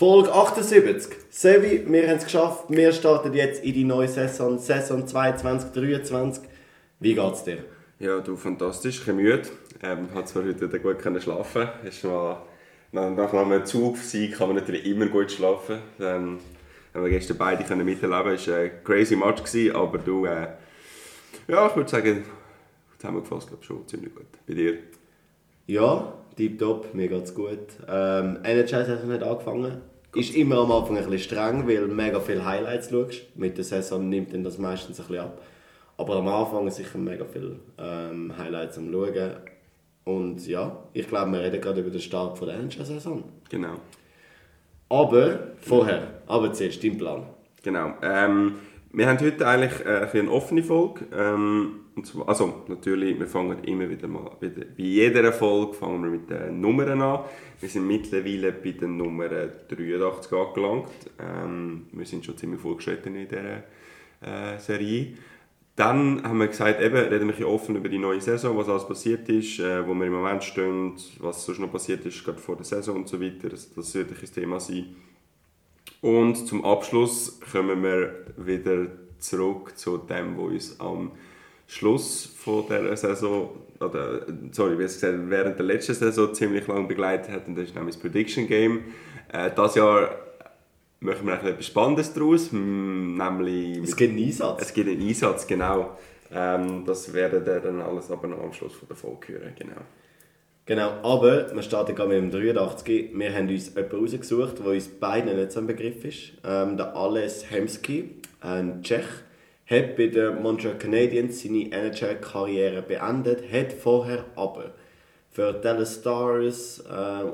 Folge 78. Sevi, wir haben es geschafft. Wir starten jetzt in die neue Saison, Saison 22/23. Wie geht's dir? Ja, du, fantastisch. Ich bin müde. Hat zwar heute wieder gut schlafen können. Ist mal, nach einem Zug sein kann man natürlich immer gut schlafen. Haben wir gestern beide miterleben können. Es war ein crazy Match gewesen, aber du, ja, ich würde sagen, zusammengefasst, glaube ich, schon ziemlich gut. Bei dir? Ja, tipptopp, mir geht's gut. NHL-Saison hat angefangen. Gut. Ist immer am Anfang ein bisschen streng, weil du mega viele Highlights schaust. Mit der Saison nimmt dann das meistens ein bisschen ab. Aber am Anfang ist sicher mega viele Highlights am Schauen. Und ja, ich glaube, wir reden gerade über den Start von der NHL-Saison. Genau. Aber vorher, aber zuerst, dein Plan. Genau. Wir haben heute eigentlich eine offene Folge. Also natürlich, wir fangen immer wieder mal, bei jeder Folge fangen wir mit den Nummern an. Wir sind mittlerweile bei der Nummer 83 angelangt. Wir sind schon ziemlich vorgeschritten in dieser Serie. Dann haben wir gesagt, eben, reden wir offen über die neue Saison, was alles passiert ist, wo wir im Moment stehen, was sonst noch passiert ist, gerade vor der Saison und so weiter. Das wird ein Thema sein. Und zum Abschluss kommen wir wieder zurück zu dem, was uns am Schluss von dieser Saison, oder, sorry, wie gesagt, während der letzten Saison ziemlich lange begleitet hat, und das ist nämlich das Prediction Game. Dieses Jahr machen wir etwas Spannendes daraus, nämlich... Es gibt einen Einsatz. Es gibt einen Einsatz, genau. Das werden wir dann alles aber noch am Schluss von der Folge hören, genau. Genau, aber wir starten gerade mit dem 83. Wir haben uns jemanden rausgesucht, der uns beiden nicht so ein Begriff ist. Der Ales Hemsky, ein Tschech, hat bei den Montreal Canadiens seine NHL-Karriere beendet, hat vorher aber für Dallas Stars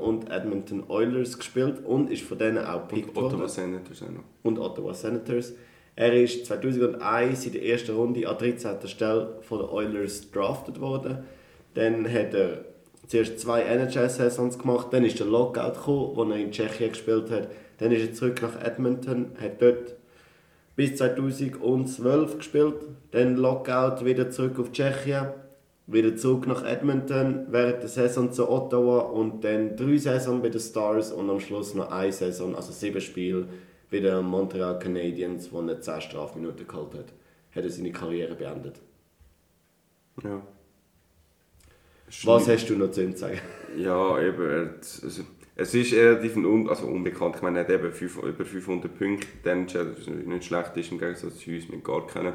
und Edmonton Oilers gespielt und ist von denen auch gepickt worden. Ottawa Senators auch noch. Und Ottawa Senators. Er ist 2001 in der ersten Runde an 13. Stelle von den Oilers drafted worden. Dann hat er zuerst 2 NHL-Saisons gemacht, dann ist der Lockout gekommen, wo er in Tschechien gespielt hat. Dann ist er zurück nach Edmonton, hat dort bis 2012 gespielt, dann Lockout, wieder zurück auf Tschechien, wieder zurück nach Edmonton, während der Saison zu Ottawa und dann 3 Saison bei den Stars und am Schluss noch 1 Saison, also 7 Spiele bei den Montreal Canadiens, wo er 10 Strafminuten geholt hat. Hat er seine Karriere beendet. Ja. Was hast du noch zu ihm zu sagen? Ja, eben, es ist relativ unbekannt. Ich meine, er hat eben über 500 Punkte. Dann ist nicht schlecht, ist im Gegensatz zu uns mit gar keinen.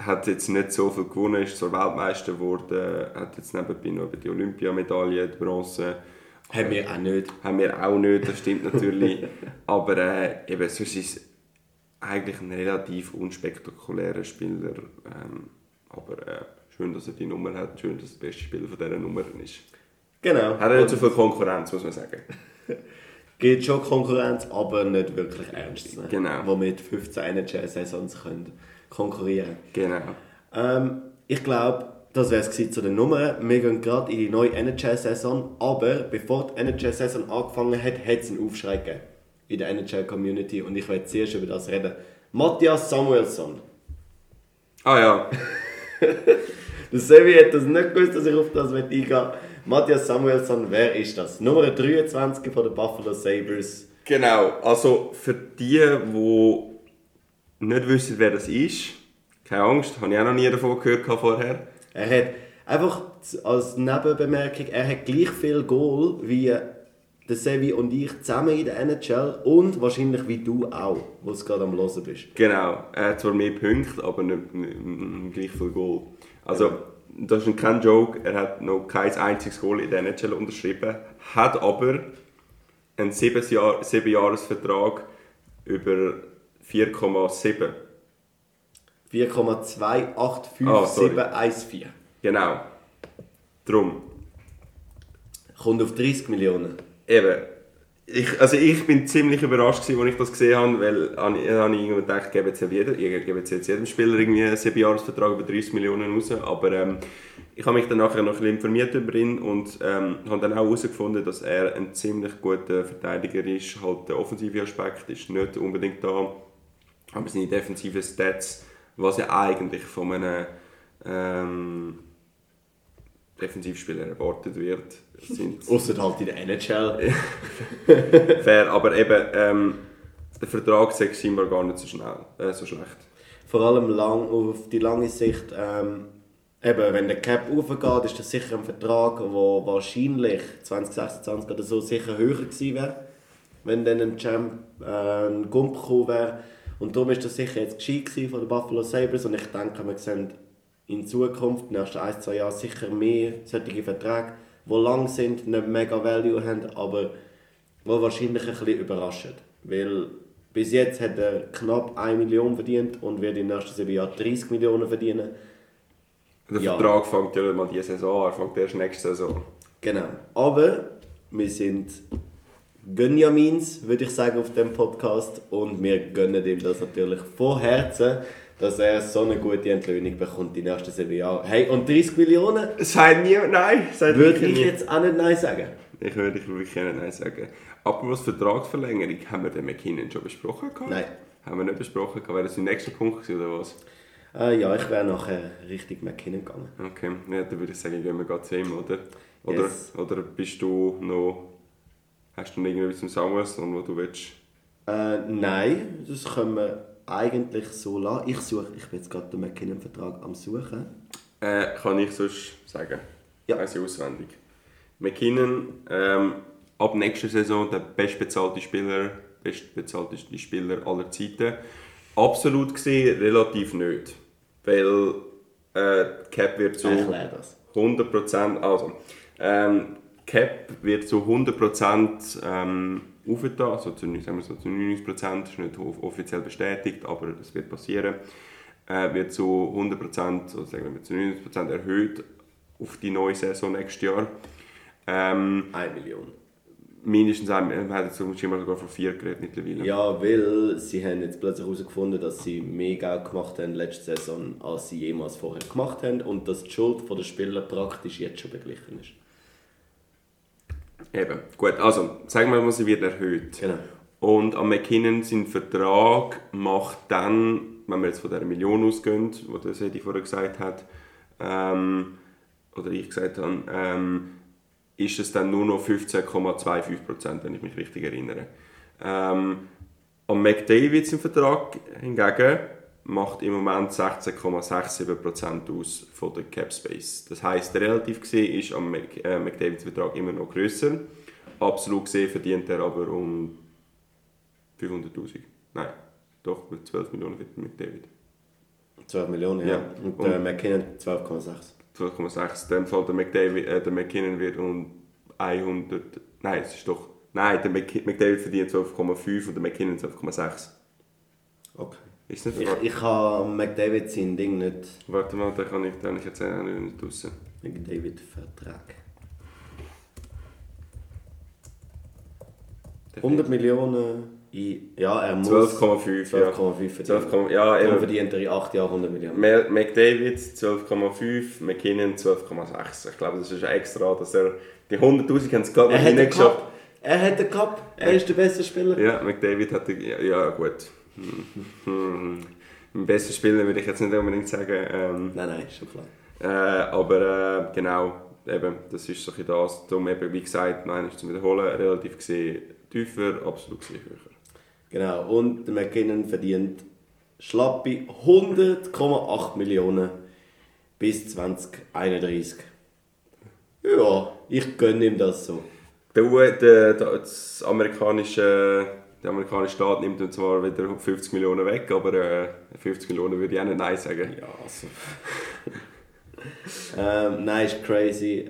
Hat jetzt nicht so viel gewonnen, ist zur Weltmeister geworden. Hat jetzt nebenbei noch die Olympiamedaille, die Bronze. Haben wir auch nicht. Haben wir auch nicht, das stimmt natürlich. Aber eben, sonst ist es eigentlich ein relativ unspektakulärer Spieler. Aber schön, dass er die Nummer hat. Schön, dass er der beste Spieler von dieser Nummer ist. Genau. Er hat nicht so viel Konkurrenz, muss man sagen. Gibt schon Konkurrenz, aber nicht wirklich ernst zu nehmen. Genau. Wo mit 15 NHL-Saisons konkurrieren können. Genau. Ich glaube, das wäre es zu den Nummern. Wir gehen gerade in die neue NHL-Saison, aber bevor die NHL-Saison angefangen hat, hat es einen Aufschrei gegeben in der NHL-Community und ich werde zuerst über das reden. Matthias Samuelsson. Ah ja. Der Sevi hat das nicht gewusst, dass ich auf das eingehen will. Matthias Samuelsson, wer ist das? Nummer 23 von den Buffalo Sabres. Genau, also für die, die nicht wissen, wer das ist, keine Angst, habe ich auch noch nie davon gehört vorher. Er hat einfach als Nebenbemerkung, er hat gleich viel Goal wie der Sevi und ich zusammen in der NHL und wahrscheinlich wie du auch, wo du gerade am Hören bist. Genau, er hat zwar mehr Punkte, aber nicht gleich viel Goal. Also, das ist kein Joke, er hat noch kein einziges Goal in der NHL unterschrieben, hat aber einen 7-Jahres-Vertrag über 4,7. 4,285714. Genau. Drum. Kommt auf 30 Millionen. Eben. Ich bin ziemlich überrascht gewesen, als ich das gesehen habe, weil ich gedacht, ich gebe jetzt jedem Spieler irgendwie einen 7-Jahres-Vertrag über 30 Millionen raus. Aber ich habe mich dann nachher noch ein bisschen informiert über ihn und habe dann auch herausgefunden, dass er ein ziemlich guter Verteidiger ist. Halt, der offensive Aspekt ist nicht unbedingt da, aber seine defensiven Stats, was ja eigentlich von einem Defensivspieler erwartet wird. Ausser halt in der NHL. Fair, aber eben der Vertrag ist immer gar nicht so, so schlecht. Vor allem lang, auf die lange Sicht, eben, wenn der Cap hochgeht, ist das sicher ein Vertrag, der wahrscheinlich 2026 oder so sicher höher gewesen wäre, wenn dann ein Champ ein Gump gekommen wäre. Und darum war das sicher jetzt gescheit von den Buffalo Sabres. Und ich denke, wir sehen in Zukunft, in den ersten 1-2 Jahren, sicher mehr solche Verträge, die lang sind, nicht mega Value haben, aber die wahrscheinlich ein bisschen überraschen. Weil bis jetzt hat er knapp 1 Million verdient und wird in den nächsten 7 Jahren 30 Millionen verdienen. Der Vertrag fängt ja nicht mal diese Saison an, er fängt erst nächste Saison. Genau. Aber wir sind Gönjamins, würde ich sagen, auf dem Podcast. Und wir gönnen ihm das natürlich von Herzen, dass er so eine gute Entlöhnung bekommt die nächsten 7 Jahre. Hey, und 30 Millionen? Sagt niemand nein. Würde ich jetzt auch nicht nein sagen. Ich würde wirklich nicht nein sagen. Aber was Vertragsverlängerung, haben wir den MacKinnon schon besprochen? Nein. Haben wir nicht besprochen. Wäre das im nächsten Punkt gewesen, oder was? Ja, ich wäre nachher richtig MacKinnon gegangen. Okay, ja, dann würde ich sagen, gehen wir gerade zu ihm, oder? Oder, yes. Oder bist du noch... Hast du noch irgendwas zum Sammeln, was du willst? Nein, das können wir eigentlich so lassen. Ich bin jetzt gerade den MacKinnon-Vertrag am Suchen. Kann ich sonst sagen? Ja. Also auswendig. MacKinnon, ab nächster Saison der bestbezahlte Spieler aller Zeiten. Absolut gesehen relativ nicht, weil Cap wird zu 100%, also Cap wird zu 100% aufgetan, also zu 90%, ist nicht offiziell bestätigt, aber es wird passieren, wird zu 100%, also sagen wir zu 90% erhöht auf die neue Saison nächstes Jahr. 1 Million. Mindestens einmal, wir haben jetzt sogar von 4 geredet mittlerweile. Ja, weil sie haben jetzt plötzlich herausgefunden, dass sie mehr Geld gemacht haben letzte Saison, als sie jemals vorher gemacht haben und dass die Schuld der Spieler praktisch jetzt schon beglichen ist. Eben, gut, also sagen wir mal, sie wird erhöht. Genau. Und am MacKinnon sein Vertrag macht dann, wenn wir jetzt von dieser Million ausgehen, die das Edi vorher gesagt hat, oder ich gesagt habe, ist es dann nur noch 15,25%, wenn ich mich richtig erinnere. Am McDavid im Vertrag hingegen macht im Moment 16,67% aus von der Cap Space. Das heisst, relativ gesehen ist am McDavids Vertrag immer noch grösser. Absolut gesehen verdient er aber um 500'000. Nein, doch, 12 Millionen wird McDavid. 12 Millionen, ja. Und der McKinnon 12,6. 12,6, dann fällt der MacKinnon wird um 100, nein, es ist doch, nein, der McDavid verdient 12,5 und der MacKinnon 12,6. Okay. Ist nicht ich habe McDavid sein Ding nicht... Warte mal, da kann ich dir nicht erzählen, ich bin nicht draussen. McDavid-Vertrag. 100 Millionen... Ja, er muss 12,5 verdienen. Ja, er verdient er in 8 Jahren 100 Millionen. McDavid 12,5, MacKinnon 12,6. Ich glaube, das ist extra, dass er die 100'000 haben es gerade noch hineingeschafft. Er hat den Cup, er ist der beste Spieler. Ja, McDavid hat den... Ja, gut. Ein bester Spieler würde ich jetzt nicht unbedingt sagen. Nein, ist schon klar. Aber genau, eben, das ist so ein das. Darum eben, wie gesagt, nein, ist zum Wiederholen relativ gesehen tiefer, absolut gesehen höher. Genau, und der MacKinnon verdient schlappe 100,8 Millionen bis 2031. Ja, ich gönne ihm das so. Der amerikanische Staat nimmt ihm zwar wieder 50 Millionen weg, aber 50 Millionen würde ich auch nicht nein sagen. Ja, also. Nein, ist crazy.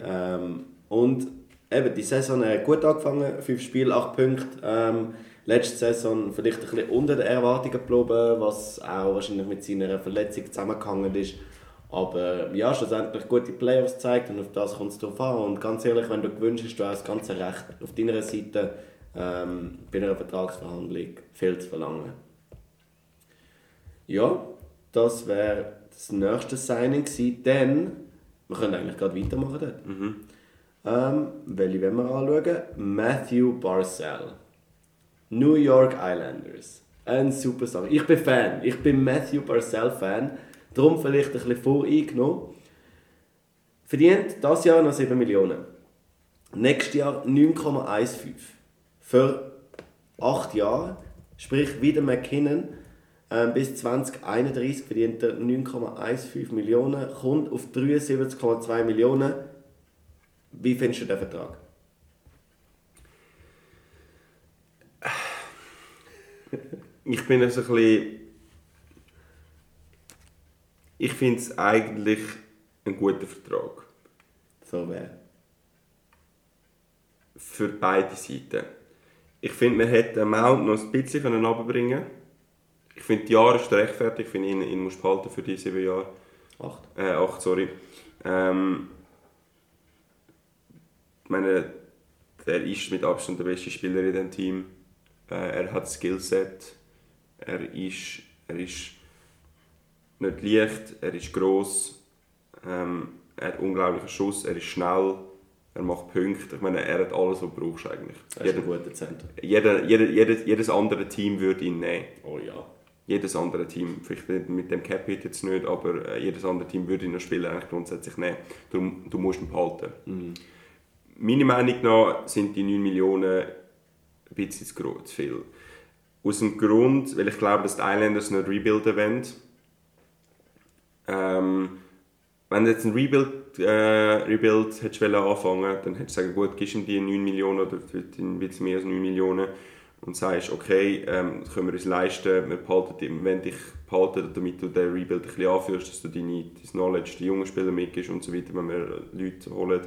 Und eben, die Saison hat gut angefangen, 5 Spiele, 8 Punkte. Letzte Saison vielleicht ein bisschen unter den Erwartungen geblieben, was auch wahrscheinlich mit seiner Verletzung zusammengehangen ist. Aber ja, schlussendlich gute Playoffs gezeigt und auf das kommt es drauf an. Und ganz ehrlich, wenn du gewünscht hast, du hast das ganze Recht auf deiner Seite, bei einer Vertragsverhandlung viel zu verlangen. Ja, das wäre das nächste Signing gewesen, denn wir können eigentlich gerade weitermachen dort. Mhm. Welche wollen wir anschauen? Matthew Barzal. New York Islanders. Ein super Song. Ich bin Fan. Ich bin Matthew Barzal Fan. Darum vielleicht ein bisschen voreingenommen. Verdient dieses Jahr noch 7 Millionen. Nächstes Jahr 9,15. Für 8 Jahre, sprich wieder MacKinnon, bis 2031 verdient er 9,15 Millionen, kommt auf 73,2 Millionen. Wie findest du den Vertrag? Ich bin also ein bisschen... Ich finde es eigentlich ein guter Vertrag. So wäre. Für beide Seiten. Ich finde, man hätte den Mount noch ein bisschen runterbringen können. Ich finde, die Jahre ist rechtfertig. Ich finde, ihn musst du behalten für die 7 Jahre. 8, sorry. Ich meine, er ist mit Abstand der beste Spieler in diesem Team. Er hat das Skillset. Er ist nicht leicht, er ist gross. Er hat unglaublichen Schuss, er ist schnell. Er macht Punkte. Ich meine, er hat alles, was du brauchst eigentlich. Er ist ein guter Center. Jedes andere Team würde ihn nehmen. Oh ja. Jedes andere Team, vielleicht mit dem Cap-Hit jetzt nicht, aber jedes andere Team würde ihn als Spieler eigentlich grundsätzlich nehmen. Darum, du musst ihn behalten. Mhm. Meiner Meinung nach sind die 9 Millionen ein bisschen zu viel. Aus dem Grund, weil ich glaube, dass die Islanders nicht rebuilden wollen. Wenn du jetzt ein Rebuild hättest anfangen wollen, dann hättest du gesagt, gut, gibst ihm die 9 Millionen oder ein bisschen mehr als 9 Millionen und sagst, okay, das können wir uns leisten, wir wollen dich behalten, damit du den Rebuild ein bisschen anführst, dass du dein Knowledge den jungen Spielern mitgibst und so weiter, wenn wir Leute holen.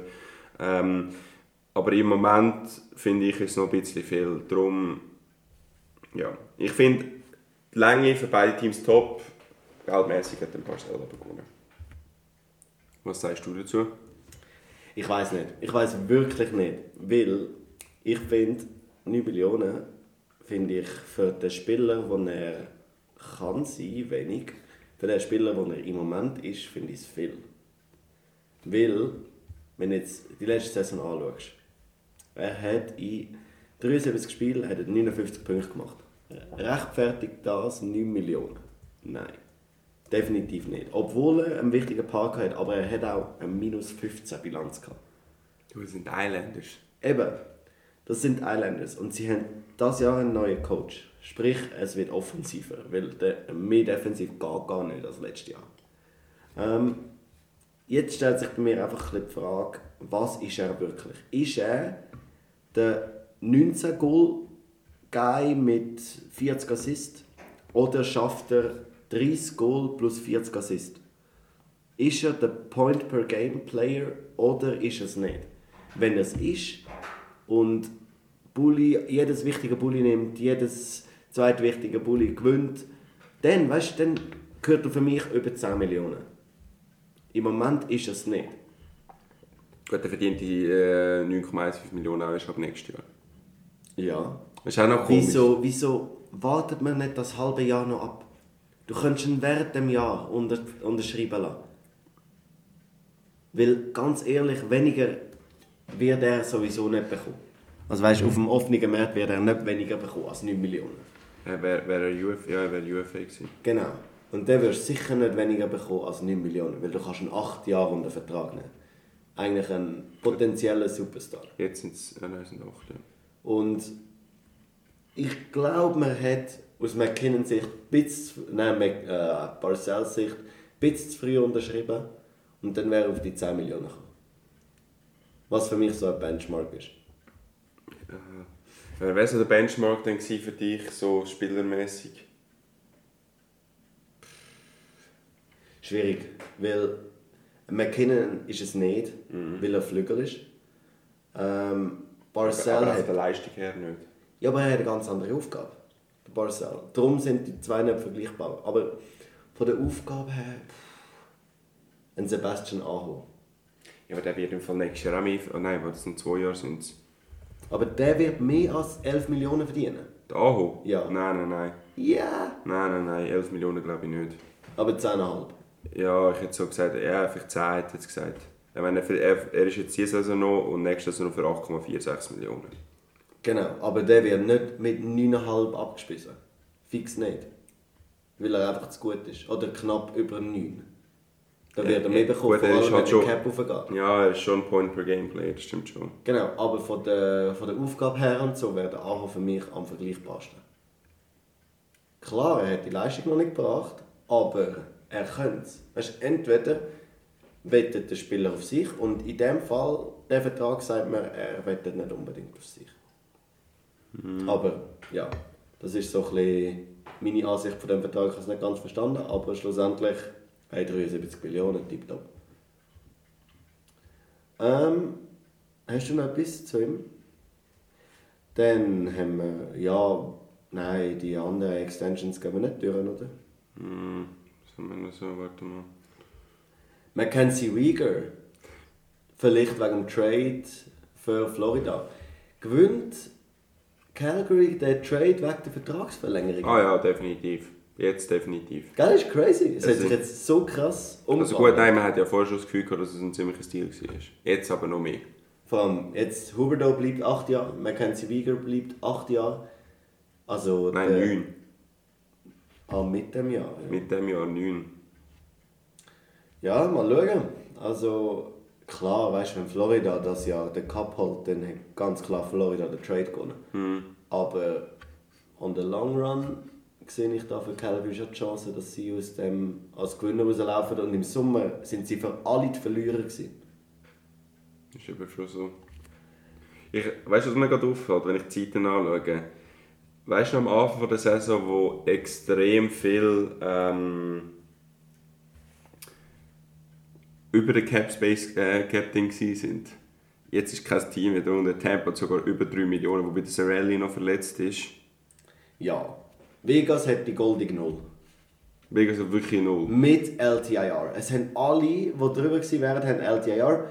Aber im Moment finde ich, ist es noch ein bisschen viel. Darum, ja, ich finde die Länge für beide Teams top. Geldmässig hat ein paar Stellen gewonnen. Was sagst du dazu? Ich weiss nicht. Ich weiss wirklich nicht. Weil ich finde, 9 Millionen finde ich für den Spieler, den er kann sein, wenig. Für den Spieler, den er im Moment ist, finde ich es viel. Weil, wenn du jetzt die letzte Saison anschaust, er hat in 73 Spielen hat er 59 Punkte gemacht. Rechtfertigt das 9 Millionen? Nein. Definitiv nicht. Obwohl er einen wichtigen Park hat, aber er hat auch eine -15-Bilanz gehabt. Das sind Islanders. Eben, das sind Islanders. Und sie haben dieses Jahr einen neuen Coach. Sprich, es wird offensiver, weil mehr defensiv geht gar nicht als letztes Jahr. Jetzt stellt sich bei mir einfach die Frage, was ist er wirklich? Ist er der 19-Goal-Guy mit 40 Assists oder schafft er 30 Goal plus 40 Assist. Ist er der Point-per-Game-Player oder ist er es nicht? Wenn er es ist und Bulli, jedes wichtige Bulli nimmt, jedes zweitwichtige Bulli gewinnt, dann, weißt du, dann gehört er für mich über 10 Millionen. Im Moment ist er es nicht. Gut, er verdient die 9,15 Millionen auch erst ab nächstes Jahr. Ja. Das ist auch noch komisch. Wieso wartet man nicht das halbe Jahr noch ab? Du könntest ihn während dem Jahr unterschreiben lassen. Weil, ganz ehrlich, weniger wird er sowieso nicht bekommen. Also weißt, auf dem offenen Markt wird er nicht weniger bekommen als 9 Millionen. Er wäre UFA gewesen. Genau. Und der wirst du sicher nicht weniger bekommen als 9 Millionen, weil du kannst einen 8 Jahre unter Vertrag nehmen. Eigentlich ein potenzieller Superstar. Jetzt sind es 8. Und ich glaube, man hat aus MacKinnons Sicht, Barzals Sicht, ein bisschen zu früh unterschrieben und dann wäre er auf die 10 Millionen gekommen. Was für mich so ein Benchmark ist. Wer wäre so der Benchmark denn für dich, so spielermäßig? Schwierig, weil MacKinnon ist es nicht, weil er Flügel ist. Barzal aber hat der Leistung her nicht. Ja, aber er hat eine ganz andere Aufgabe. Barzal. Darum sind die zwei nicht vergleichbar. Aber von der Aufgabe her, ein Sebastian Aho. Ja, aber der wird im Fall nächstes Jahr auch mehr. Oh nein, das sind 2 Jahre. Aber der wird mehr als 11 Millionen verdienen. Der Aho? Ja. Nein. Ja! Yeah. Nein, 11 Millionen glaube ich nicht. Aber 10,5? Ja, ich hätte so gesagt, ja, vielleicht 10 hätte ich gesagt. Ich meine, er ist jetzt diese Saison noch und nächstes Jahr noch für 8,46 Millionen. Genau, aber der wird nicht mit 9,5 abgespissen. Fix nicht. Weil er einfach zu gut ist. Oder knapp über 9. Da wird er mehr bekommen, vor allem wenn der Cap hochgeht. Ja, er ist schon ein Point-per-Game-Player, das stimmt schon. Genau, aber von der Aufgabe her und so wäre der Aho für mich am vergleichbarsten. Klar, er hat die Leistung noch nicht gebracht, aber er könnte es. Weißt, entweder wettet der Spieler auf sich und in dem Fall, der Vertrag sagt mir, er wettet nicht unbedingt auf sich. Mhm. Aber ja, das ist so ein bisschen meine Ansicht von dem Vertrag, ich habe es nicht ganz verstanden, aber schlussendlich... Hey, 73 Millionen, tipptopp. Hast du noch etwas zu ihm? Dann haben wir, ja, nein, die anderen Extensions gehen wir nicht durch, oder? Das haben wir nicht so, warte mal. Mackenzie Weegar, vielleicht wegen dem Trade für Florida, gewinnt Calgary den Trade wegen der Vertragsverlängerung? Ah ja, definitiv. Jetzt definitiv. Gell, das ist crazy. Es hat sich jetzt so krass umgebracht. Also gut, nein, man hat ja vorher schon das Gefühl gehabt, dass es ein ziemlicher Stil war. Jetzt aber noch mehr. Vor allem, jetzt Huberdeau bleibt 8 Jahre, Mackenzie Weegar bleibt 8 Jahre. Also nein, 9. Ah, mit dem Jahr. Ja. Mit dem Jahr 9. Ja, mal schauen. Also klar, weißt du, wenn Florida das Jahr den Cup holt, dann hat ganz klar Florida den Trade gewonnen. Hm. Aber on the long run... sehe ich da für Calgary schon die Chance, dass sie aus dem als Gewinner rauslaufen und im Sommer sind sie für alle die Verlierer gewesen. Das ist eben schon so. Weißt du, was mir gerade auffällt, wenn ich die Zeiten anschaue? Weißt du, am Anfang der Saison, wo extrem viel über den Cap-Space Captain sind. Jetzt ist kein Team mehr da und der Tampa hat sogar über 3 Millionen, wobei der Cirelli noch verletzt ist. Ja. Vegas hat die Goldig Null. Vegas hat wirklich Null. Mit LTIR. Es haben alle, die drüber gewesen wären, haben LTIR.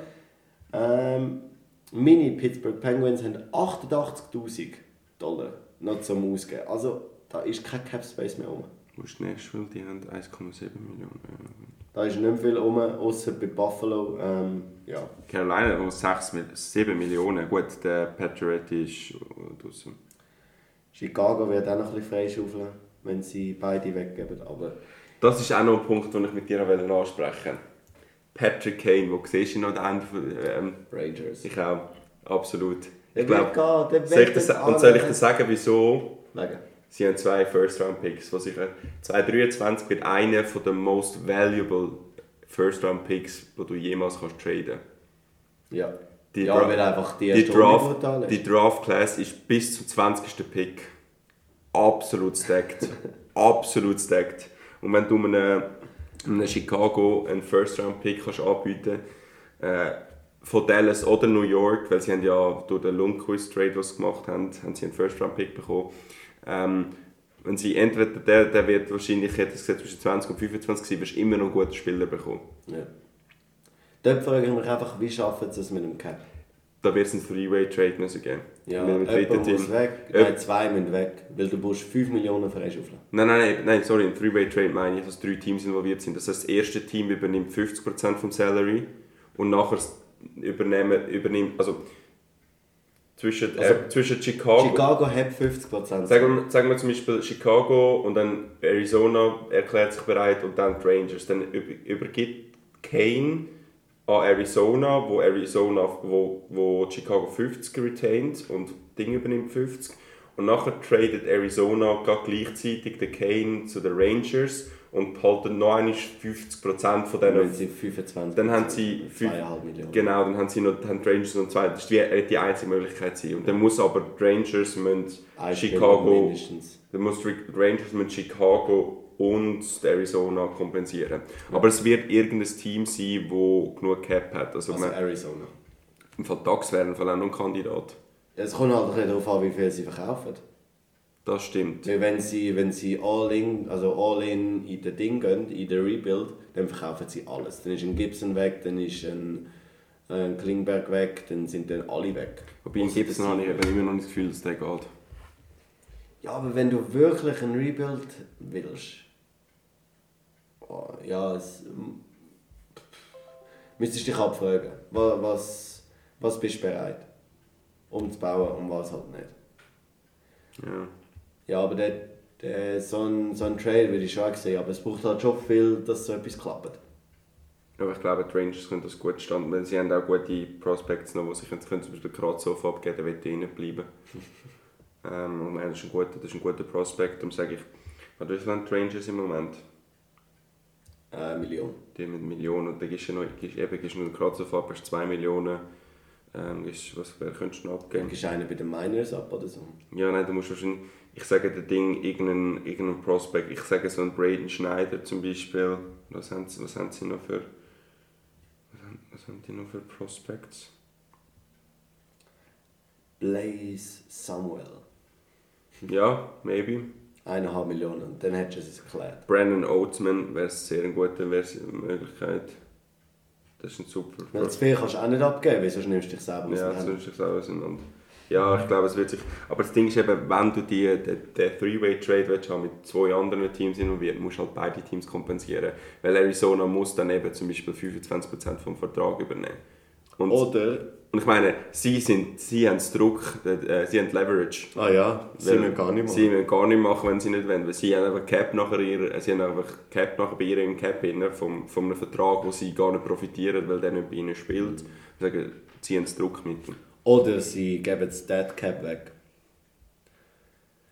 Mini Pittsburgh Penguins haben $88,000 noch zum Ausgeben. Also da ist kein Cap Space mehr rum. Wo ist Nashville? Die haben 1,7 Millionen. Da ist nicht viel rum, außer bei Buffalo. Ja. Carolina hat 7 Millionen. Gut, der Patrick ist draußen. Chicago wird auch noch ein bisschen freischaufeln, wenn sie beide weggeben, aber... Das ist auch noch ein Punkt, den ich mit dir noch ansprechen wollte. Patrick Kane, wo siehst du noch den Ende von... Rangers. Ich auch, absolut. Der ich glaube, und soll ich dir sagen, wieso? Wegen. Sie haben 2 First-Round-Picks, was ich... 2023 wird einer von den most valuable First-Round-Picks, die du jemals kannst traden. Ja. Die Draft-Class ist bis zum 20. Pick absolut stacked. Absolut stacked. Und wenn du einem Chicago einen First-Round-Pick kannst anbieten von Dallas oder New York, weil sie haben ja durch den Lundqvist-Trade, was sie gemacht haben, haben sie einen First-Round-Pick bekommen. Wenn sie entweder der wird wahrscheinlich, ich hätte gesagt, zwischen 20 und 25 sein, wirst du immer noch einen guten Spieler bekommen. Ja. Dort frage ich mich einfach, wie schaffen sie es mit dem Cap? Da wird es einen Three-Way-Trade müssen geben. Ja, jemand muss weg. Nein, 2 müssen weg. Weil du musst 5 Millionen freischaufeln. Nein, sorry, ein Three-Way-Trade meine ich, dass 3 Teams involviert sind. Das heißt, das erste Team übernimmt 50% vom Salary und nachher übernimmt, also zwischen Chicago... Chicago hat 50%. Sagen wir zum Beispiel Chicago und dann Arizona erklärt sich bereit und dann die Rangers. Dann übergibt Kane an Arizona, wo Chicago 50 retaint und Ding übernimmt 50. Und nachher tradet Arizona gleichzeitig den Kane zu den Rangers und behalten noch einmal 50% von denen. Dann sind sie 25. Dann haben sie 2,5 Millionen. Genau, dann haben sie noch die Rangers und 2. Das wird die einzige Möglichkeit sein. Und dann muss aber die Rangers Chicago und Arizona kompensieren. Ja. Aber es wird irgendein Team sein, das genug Cap hat. Also Arizona. Im Fall DAX wäre auch noch ein Kandidat. Es kommt halt nicht darauf an, wie viel sie verkaufen. Das stimmt. Weil wenn sie all in den Ding gehen, in den Rebuild, dann verkaufen sie alles. Dann ist ein Gibson weg, dann ist ein Klingberg weg, dann sind dann alle weg. Wobei in Gibson habe ich immer noch nicht das Gefühl, dass der geht. Ja, aber wenn du wirklich ein Rebuild willst, müsstest du dich abfragen, was bist du bereit, um zu bauen und was halt nicht. Ja. Ja, aber so ein Trail würde ich schon sehen, aber es braucht halt schon viel, dass so etwas klappt. Aber ich glaube, die Rangers können das gut standhalten. Sie haben auch gute Prospects noch, die sie können zum Beispiel Kratzow abgeben, der will drinnen bleiben. Das ist ein guter Prospect. Darum sage ich, was sind die Rangers im Moment? Million. Die mit Millionen. Und dann gibst du nur Kratzow ab, hast 2 Millionen. Wer könntest du noch abgeben? Gibst du einen bei den Miners ab oder so? Ja, nein, du musst wahrscheinlich... Ich sage dir Ding, irgendeinen Prospect. Ich sage so einen Braden Schneider zum Beispiel. Was haben die noch für Prospects? Blaze Samuel. Ja, maybe. 1,5 Millionen, dann hättest du es erklärt. Brandon Oatsman wäre sehr eine gute Möglichkeit. Das ist ein super. Weil das viel kannst du auch nicht abgeben, weil sonst nimmst du dich selber auseinander. Ja, sonst nimmst du dich selber auseinander. Ja, ich glaube, es wird sich... Aber das Ding ist eben, wenn du den Three-Way-Trade willst, mit 2 anderen Teams involviert, musst du halt beide Teams kompensieren. Weil Arizona muss dann eben zum Beispiel 25% vom Vertrag übernehmen. Und ich meine, sie haben Druck, sie haben Leverage. Ah ja, sie müssen gar nicht machen. Sie müssen gar nicht machen, wenn sie nicht wollen. Weil sie haben einfach Cap nachher bei ihrem Cap von einem Vertrag, wo sie gar nicht profitieren, weil der nicht bei ihnen spielt. Sagen, sie haben Druck mit ihm. Oder sie geben das Dead Cap weg.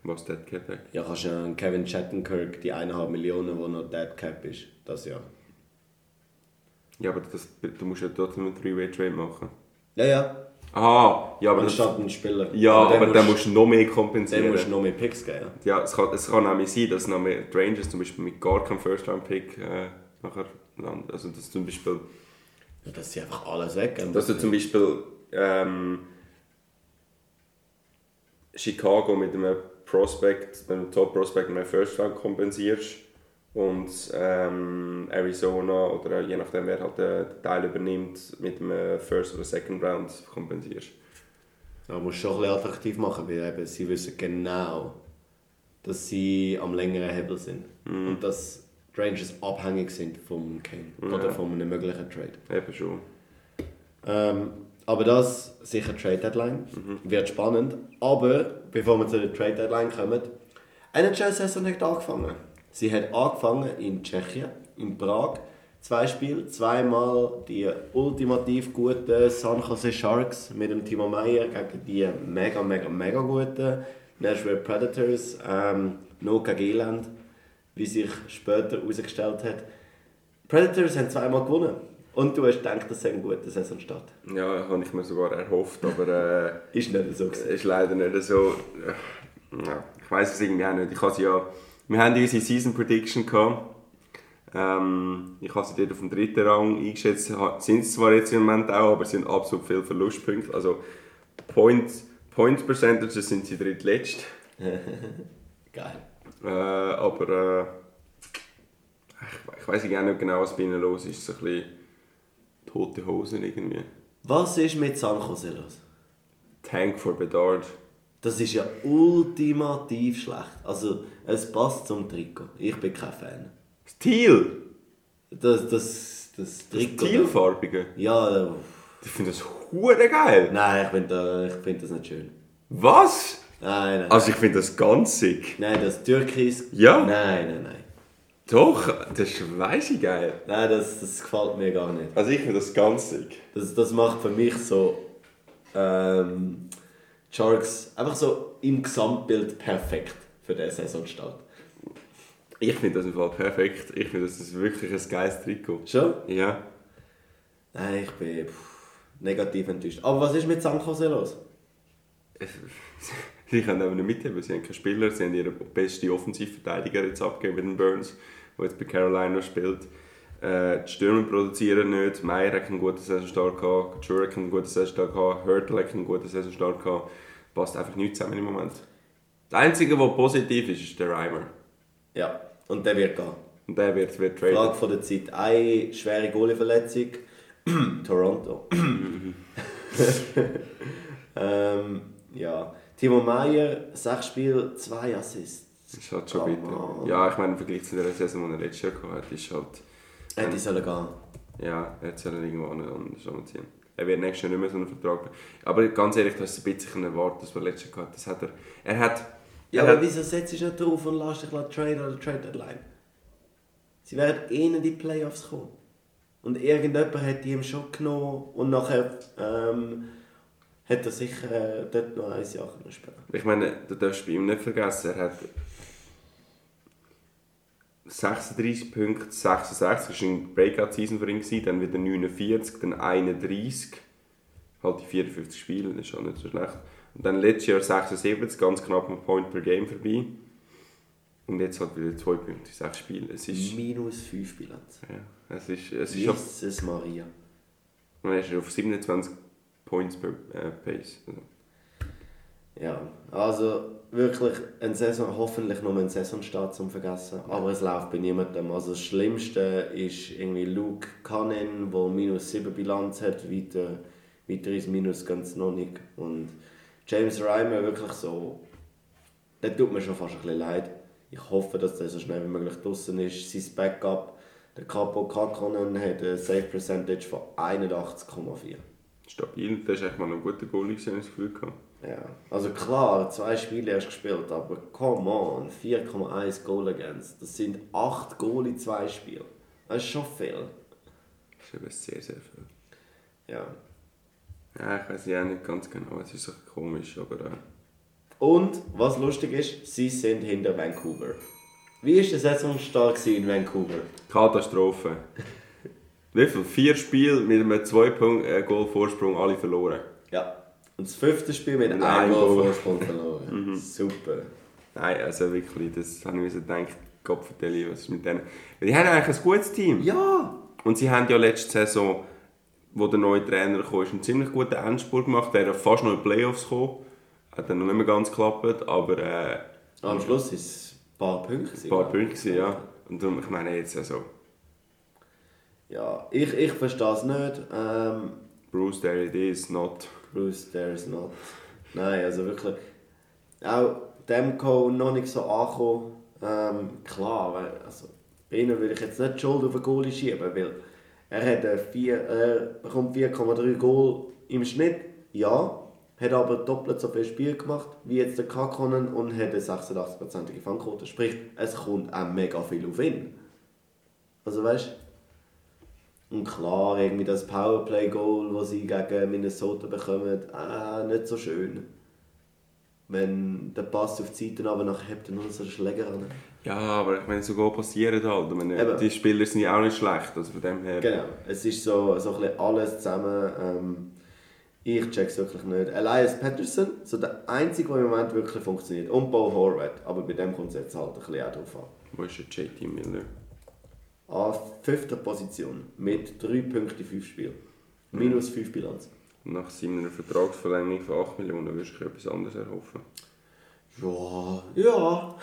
Was Dead Cap weg? Ja, kannst du an Kevin Shattenkirk die 1,5 Millionen, die noch Dead Cap ist, das Jahr. Ja, aber du musst ja trotzdem einen 3-Way-Trade machen. Ja, ja. Aha, ja, aber... Anstatt einen Spieler. Ja, aber dann musst du noch mehr kompensieren. Dann musst du noch mehr Picks geben. Ja, es kann nämlich sein, dass noch mehr Rangers zum Beispiel mit gar keinem First-Round-Pick nachher landen. Also, dass zum Beispiel... Ja, dass sie einfach alles weggeben. Dass du zum Beispiel... Chicago mit einem Prospect, einem Top-Prospect, einem First-Round kompensierst und Arizona oder je nachdem wer halt den Teil übernimmt, mit einem First- oder Second-Round kompensierst. Ja, man muss schon ein bisschen attraktiv machen, weil eben sie wissen genau, dass sie am längeren Hebel sind und dass die Rangers abhängig sind vom Kane oder von einem möglichen Trade. Eben schon. Aber das ist sicher Trade Deadline. Wird spannend. Aber bevor wir zu der Trade Deadline kommen, die NHL-Saison hat angefangen. Sie hat angefangen in Tschechien, in Prag. 2 Spiele, 2-mal die ultimativ guten San Jose Sharks mit dem Timo Meier gegen die mega, mega, mega guten Nashville Predators. Noch gegen Irland, wie sich später herausgestellt hat. Die Predators haben 2-mal gewonnen. Und du hast gedacht, das sei eine gute Saisonstart. Ja, habe ich mir sogar erhofft, aber... ist nicht so gewesen. Ist leider nicht so. Ja, ich weiss es irgendwie auch nicht. Wir haben unsere Season Prediction gehabt. Ich habe sie dort auf dem 3. Rang eingeschätzt. Sind sie zwar jetzt im Moment auch, aber es sind absolut viele Verlustpunkte. Also, Point-Percentages sind sie drittletzt. Geil. Aber... ich weiss auch nicht genau, was bei ihnen los ist. So ein bisschen tote Hosen irgendwie. Was ist mit San Jose los? Tank for Bedard. Das ist ja ultimativ schlecht. Also, es passt zum Trikot. Ich bin kein Fan. Das Teal! Das Trikot. Das Tealfarbige? Ja. Ich finde das hure geil. Nein, ich find das nicht schön. Was? Nein. Also, ich finde das ganz sick. Nein, das Türkis. Ja? Nein. Doch, das ist weissig geil. Nein, das gefällt mir gar nicht. Also ich finde das ganz sick. Das macht für mich so Sharks einfach so im Gesamtbild perfekt für den Saisonstart. Ich finde das im Fall perfekt. Ich finde, das ist wirklich ein geiles Trikot. Schon? Ja. Nein, ich bin negativ enttäuscht. Aber was ist mit San Jose los? Sie können aber nicht mitheben. Sie haben keine Spieler, sie haben ihre beste Offensivverteidiger jetzt abgegeben mit den Burns, der jetzt bei Carolina spielt. Die Stürmer produzieren nicht, Meier hat einen guten Saisonstart gehabt, Juraj hat einen guten Saisonstart gehabt, Hurtle hat einen guten Saisonstart gehabt. Passt einfach nichts zusammen im Moment. Das Einzige, was positiv ist, ist der Reimer. Ja, und der wird gehen. Und der wird traden. Frage von der Zeit, eine schwere Goalie-Verletzung. Toronto. Ja. Timo Meier, 6 Spiele, 2 Assists. Das ist halt schon bitter. Ja, ich meine, im Vergleich zu der Saison, die er letztes Jahr hatte, ist halt... Hätte ich sollen gehen. Ja, er hätte irgendwo anders ziehen. Er wird nächstes Jahr nicht mehr so einen Vertrag bekommen. Aber ganz ehrlich, das ist ein bisschen erwartet, was er letztes Jahr hatte. Das hat er... Aber wieso setzt du nicht drauf und lässt dich Trade oder Trade Deadline? Sie werden eh in die Playoffs kommen. und irgendjemand hat die ihm schon genommen und nachher hat er sicher dort noch ein Jahr gespielt. Ich meine, du darfst bei ihm nicht vergessen, er hat 36 Punkte, 66, das war eine Breakout-Season für ihn, dann wieder 49, dann 31, halt die 54 Spiele, das ist auch nicht so schlecht. Und dann letztes Jahr 76, ganz knapp ein Point per Game vorbei. Und jetzt hat wieder 2 Punkte, 6 Spiele. Es ist minus 5 Bilanz. Ja, es ist Jesus auf, Maria. Und er ist auf 27 Points per Pace. Also. Ja, also wirklich eine Saison, hoffentlich nur einen Saisonstart zum Vergessen. Ja. Aber es läuft bei niemandem. Also das Schlimmste ist irgendwie Luke Cannon, der minus 7 Bilanz hat, weiter ist minus ganz noch nicht. Und James Reimer wirklich so, der tut mir schon fast ein bisschen leid. Ich hoffe, dass der so schnell wie möglich draußen ist. Sein Backup, der Kaapo Kähkönen, hat ein Save Percentage von 81,4. Stabil, das war echt mal ein guter Goalie, ich das Gefühl gehabt. Ja, also klar, 2 Spiele hast du gespielt, aber come on, 4,1 Goal against. Das sind 8 Goal in 2 Spielen. Das ist schon viel. Das ist sehr, sehr viel. Ja. Ja, ich weiß ja nicht ganz genau, es ist so komisch, aber Und, was lustig ist, sie sind hinter Vancouver. Wie war der Saisonstart in Vancouver? Katastrophe. Wie viel? 4 Spiele mit einem 2-Goal-Vorsprung alle verloren. Ja. Und das 5. Spiel mit einem Goal-Vorsprung verloren. Super. Nein, also wirklich, das habe ich mir gedacht, Gott vertelle, was ist mit denen. Die haben eigentlich ein gutes Team. Ja. Und sie haben ja letzte Saison, wo der neue Trainer kam, einen ziemlich guten Endspurt gemacht, wäre fast noch in die Playoffs gekommen. Hat dann noch nicht mehr ganz geklappt, aber am Schluss waren es ein paar Punkte. Ein paar Punkte, ja. Und darum, ich meine jetzt also. Ja, ich verstehe es nicht. Bruce, there it is not. Bruce, there is not. Nein, also wirklich. Auch Demko noch nicht so angekommen. Klar, weil, also, bei ihnen würde ich jetzt nicht die Schuld auf den Goalie schieben, weil er hat bekommt 4,3 Goal im Schnitt, ja. Hat aber doppelt so viele Spiele gemacht wie jetzt der Kähkönen und hat eine 86%ige Fangquote. Sprich, es kommt auch mega viel auf ihn. Also weißt du? Und klar, irgendwie das Powerplay-Goal, das sie gegen Minnesota bekommen, nicht so schön. Wenn der Pass auf die Seiten aber nachher habt, dann so einen Schläger ran. Ja, aber ich meine, so passiert halt. Meine, die Spieler sind ja auch nicht schlecht. Also von dem her. Genau, es ist so ein bisschen alles zusammen. Ich check's wirklich nicht. Elias Pettersson, so der einzige, der im Moment wirklich funktioniert. Und Bo Horvath, aber bei dem kommt es jetzt halt ein bisschen auch drauf an. Wo ist der JT Miller? An 5. Position mit 3 Punkten in 5 Spielen. Minus 5 Bilanz. Nach seiner Vertragsverlängerung von 8 Millionen würdest du etwas anderes erhoffen? Ja, ja.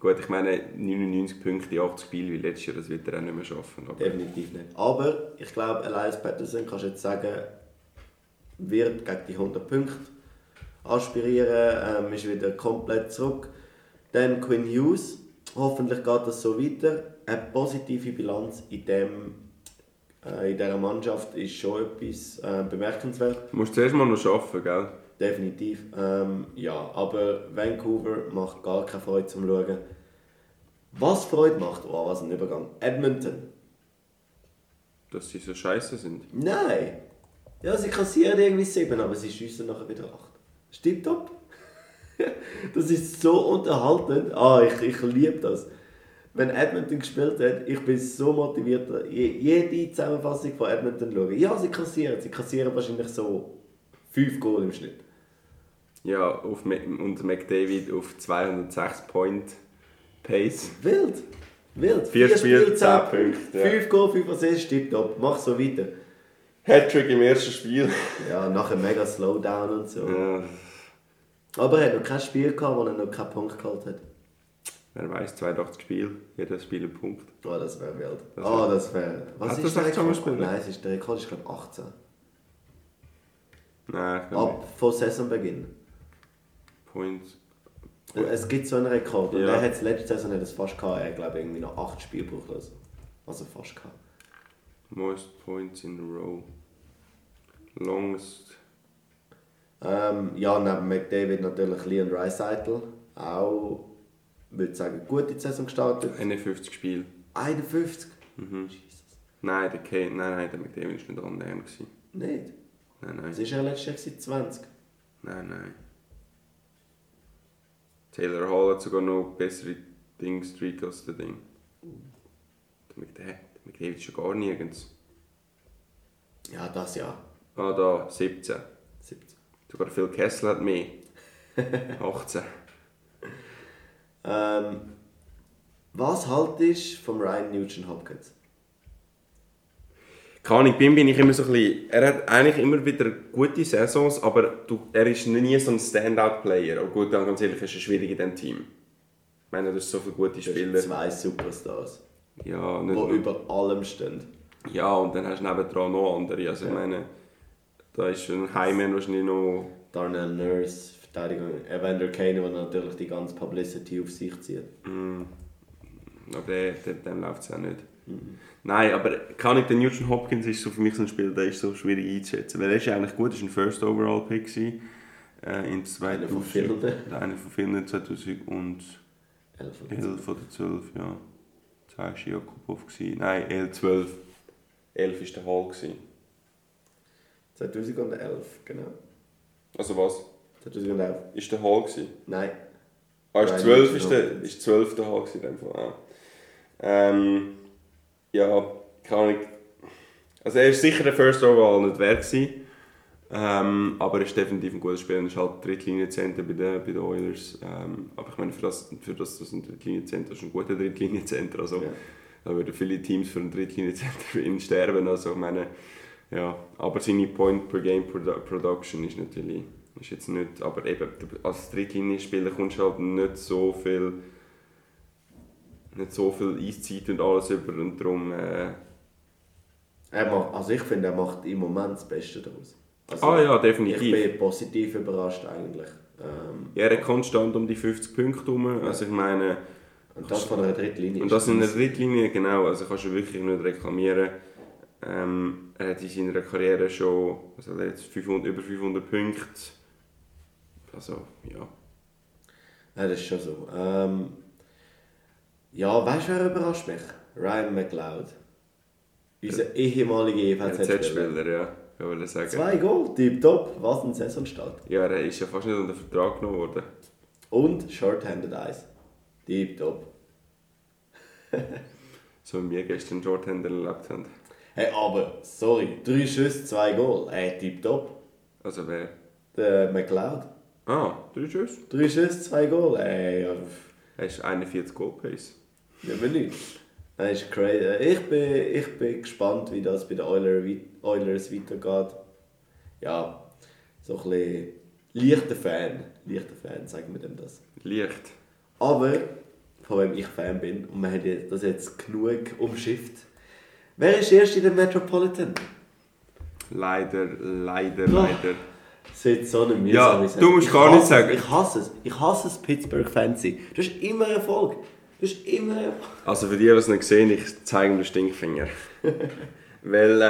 Gut, ich meine 99 Punkte in 80 Spielen wie letztes Jahr, das wird er auch nicht mehr schaffen. Aber definitiv nicht. Aber ich glaube, Elias Pettersson, kannst du jetzt sagen, wird gegen die 100 Punkte aspirieren, ist wieder komplett zurück. Dann Quinn Hughes, hoffentlich geht das so weiter. Eine positive Bilanz in dieser Mannschaft ist schon etwas bemerkenswert. Du musst zuerst mal noch arbeiten, gell? Definitiv, ja, aber Vancouver macht gar keine Freude zum Schauen. Was Freude macht, was ein Übergang, Edmonton. Dass sie so scheiße sind? Nein! Ja, sie kassieren irgendwie 7, aber sie schiessen nachher wieder 8. Stimmt top? Das ist so unterhaltend. Ich liebe das. Wenn Edmonton gespielt hat, ich bin so motiviert, jede Zusammenfassung von Edmonton zu schauen. Ja, sie kassieren wahrscheinlich so 5 Goal im Schnitt. Ja, und McDavid auf 206 Point Pace. Wild. 4 Spiele, 10 Punkte. 5 Goal, 5 Assists, stimmt top. Mach so weiter. Hattrick im ersten Spiel. Ja, nachher mega Slowdown und so. Ja. Aber er hat noch kein Spiel gehabt, wo er noch keinen Punkt geholt hat. Wer weiß, 82 Spiele, jedes Spiel einen Punkt. Oh, das wäre wild. Was ist das eigentlich schon gespielt? Nein, der Rekord ist gerade 18. Nein, ich glaube nicht. Ab vor Saisonbeginn. Points. Es gibt so einen Rekord. Und ja. Der hat es letzte Saison nicht fast gehabt. Er glaube irgendwie noch 8 Spiele brauchlos. Also fast gehabt. Most points in a row. Longest. Ja, neben McDavid natürlich Leon Draisaitl. Auch, würde ich sagen, gut in die Saison gestartet. 51 Spiele. 51? Mhm. Jesus. Nein, der Kane, nein, der McDavid ist nicht an der M. Nicht? Nein. Das ist ja letztes Jahr 20. Nein. Taylor Hall hat sogar noch bessere Ding-Streak als der Ding. Der McDavid ist schon gar nirgends. Ja, das ja. Ah, da, 17. Sogar Phil Kessel hat mehr. 18. Was haltest du von Ryan Nugent-Hopkins? Keine Ahnung, bin ich immer so ein bisschen... Er hat eigentlich immer wieder gute Saisons, aber er ist nie so ein Standout-Player. Aber gut, ganz ehrlich, ist es schwierig in diesem Team. Ich meine, du hast so viele gute Spieler. 2 Superstars. Ja, nicht wo über allem stehen. Ja, und dann hast du nebendran noch andere. Also ja. Ich meine, da ist ein Hyman wahrscheinlich noch... Darnell Nurse, Verteidigung, Evander Kane, der natürlich die ganze Publicity auf sich zieht. Mm. Aber dem läuft es auch nicht. Mhm. Nein, aber kann ich, der Nugent Hopkins ist so für mich so ein Spiel, der ist so schwierig einzuschätzen. Weil er ist ja eigentlich gut, er war ein First Overall Pick. Einer von vielen. Einer von vielen, 2011 oder 12, ja. Sagst du Jakubov? Nein, L12. 11 war der Hall. 2011, genau. Also was? 2011. Ist der Hall? Nein. Ah, ist 12 ist 12 der Hall in dem Fall. Ah. Ja, kann ich. Also er ist sicher der First Overall nicht wert gewesen. Aber er ist definitiv ein guter Spieler. Er ist halt Drittlinie-Center bei den Oilers. Aber ich meine, für das ein Drittlinie-Center ist, ein guter Drittlinie-Center. Also, ja. Da würden viele Teams für einen Drittlinie-Center für ihn sterben. Also, ich meine, ja. Aber seine Point-per-Game-Production ist natürlich ist jetzt nicht... Aber eben, als Drittlinie-Spieler kommst du halt nicht so viel Eiszeit und alles über und darum... Also ich finde, er macht im Moment das Beste daraus. Also, ja, definitiv. Ich bin positiv überrascht eigentlich. Ja, er konstant um die 50 Punkte herum. Ja. Also ich meine... Und das von einer Drittlinie. Und das in einer Drittlinie, genau. Also kannst du wirklich nicht reklamieren. Er hat in seiner Karriere schon jetzt 500 Punkte. Also, ja. Ja, das ist schon so. Ja, weißt du, wer überrascht mich? Ryan McLeod. Unser ehemaliger EVZ-Spieler. Ja. Ja, 2 Goal, tipptopp, was ein Saisonstart. Ja, er ist ja fast nicht unter Vertrag genommen worden. Und Shorthanded Eis. Tipptopp. So wie wir gestern Shorthanded erlebt haben. Hey, aber, sorry, 3 Schüsse, 2 Goal. Tipptopp. Also wer? Der McLeod. Ah, 3 Schüsse? 3 Schüsse, 2 Goal. Ja. Er ist 41 Goal-Pace. Ja, aber nicht. Das ist crazy. Ich bin gespannt, wie das bei den Oilers weitergeht. Ja, so ein bisschen leichter Fan, sagen wir dem das. Leicht. Aber, von wem ich Fan bin, und wir haben das jetzt genug umschifft, wer ist erst in der Metropolitan? Leider. Seit so einem Jahr. Ja, du musst gar nicht sagen. Ich hasse es, Pittsburgh-Fan zu sein. Du hast immer Erfolg. Also für die, die es nicht sehen, ich zeige mir den Stinkfinger. Weil,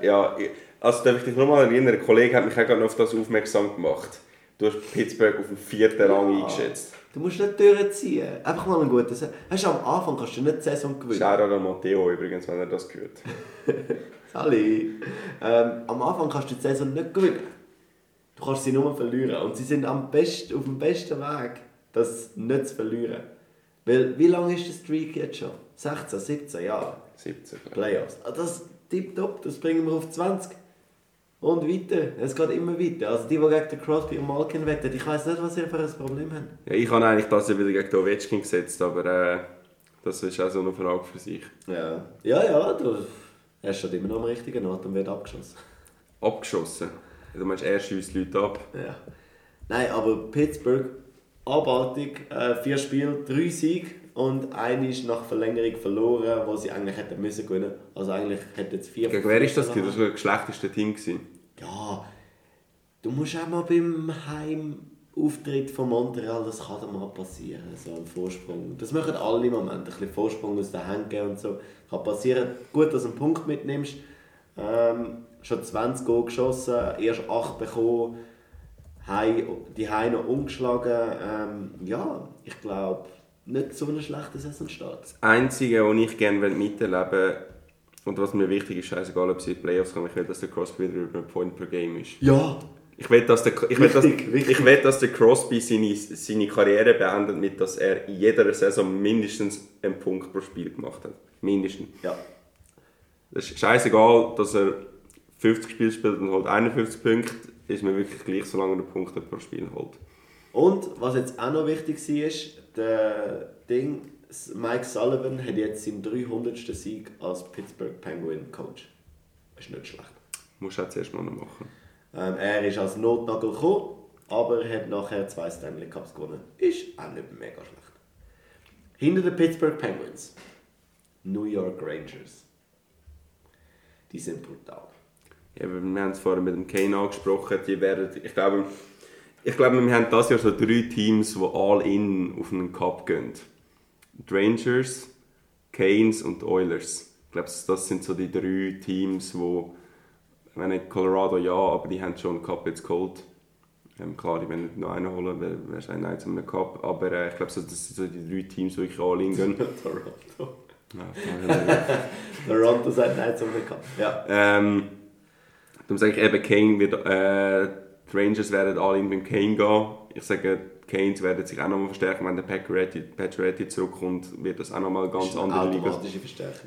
ja, also darf ich dich nochmal erinnern, ein Kollege hat mich auch gerade auf das aufmerksam gemacht. Du hast Pittsburgh auf den 4. Rang eingeschätzt. Du musst nicht durchziehen. Einfach mal einen guten Saison. Weißt du, am Anfang kannst du nicht die Saison gewinnen. Shoutout an Matteo übrigens, wenn er das gehört. Sally. Am Anfang kannst du die Saison nicht gewinnen. Du kannst sie nur verlieren. Und sie sind auf dem besten Weg, das nicht zu verlieren. Weil, wie lange ist der Streak jetzt schon? 16, 17 Jahre? 17. Playoffs. Das tipptopp, das bringen wir auf 20. Und weiter. Es geht immer weiter. Also die gegen den Crosby und Malkin wetten, ich weiss nicht, was ihr für ein Problem habt. Ja, ich habe eigentlich das wieder gegen Ovechkin gesetzt, aber das ist auch so eine Frage für sich. Ja, er steht immer noch am richtigen Ort und wird abgeschossen. Abgeschossen? Du meinst, er schiesst Leute ab? Ja. Nein, aber Pittsburgh... Abartig, 4 Spiele, 3 Siege und eine ist nach Verlängerung verloren, wo sie eigentlich hätten müssen gewinnen. Also eigentlich hätten jetzt 4... Gegen wer ist das? Das war das schlechteste Team. Ja, du musst auch mal beim Heimauftritt von Montreal, das kann dir mal passieren, so ein Vorsprung. Das machen alle im Moment, ein bisschen Vorsprung aus den Händen und so. Kann passieren, gut, dass du einen Punkt mitnimmst. Schon 20 Goal geschossen, erst 8 bekommen. Die Heine umgeschlagen, ja, ich glaube, nicht so einen schlechten Saisonstart. Das Einzige, was ich gerne miterleben will, Und was mir wichtig ist, scheißegal, ob sie in die Playoffs kommen, ich will, dass der Crosby wieder über einen Point per Game ist. Ja! Ich will, dass der Crosby seine Karriere beendet, mit dass er in jeder Saison mindestens einen Punkt pro Spiel gemacht hat. Mindestens. Ja. Es ist scheißegal, dass er 50 Spiele spielt und holt 51 Punkte, ist mir wirklich gleich, solange er Punkte pro Spiel holt. Und was jetzt auch noch wichtig war, Mike Sullivan hat jetzt seinen 300. Sieg als Pittsburgh Penguin Coach. Das ist nicht schlecht. Musst du auch zuerst mal noch machen. Er ist als Notnagel gekommen, aber hat nachher 2 Stanley Cups gewonnen. Ist auch nicht mega schlecht. Hinter den Pittsburgh Penguins. New York Rangers. Die sind brutal. Ja, wir haben es vorhin mit dem Kane angesprochen. Die werden, ich glaube, wir haben dieses Jahr so 3 Teams, die all in auf einen Cup gehen. Die Rangers, Canes und die Oilers. Ich glaube, das sind so die 3 Teams, die, wenn nicht Colorado, ja, aber die haben schon einen Cup jetzt geholt. Klar, die werden nicht noch einen holen, weil wer sagt nein zu einem Cup. Aber ich glaube, das sind so die 3 Teams, die wirklich all in gehen. Toronto. Ja, Toronto sagt nein zu einem Cup. Ja. Darum sage ich eben, die Rangers werden alle in beim Kane gehen. Ich sage, die Canes werden sich auch nochmal verstärken, wenn der Pacioretty zurückkommt, wird das auch nochmal ganz andere Liga.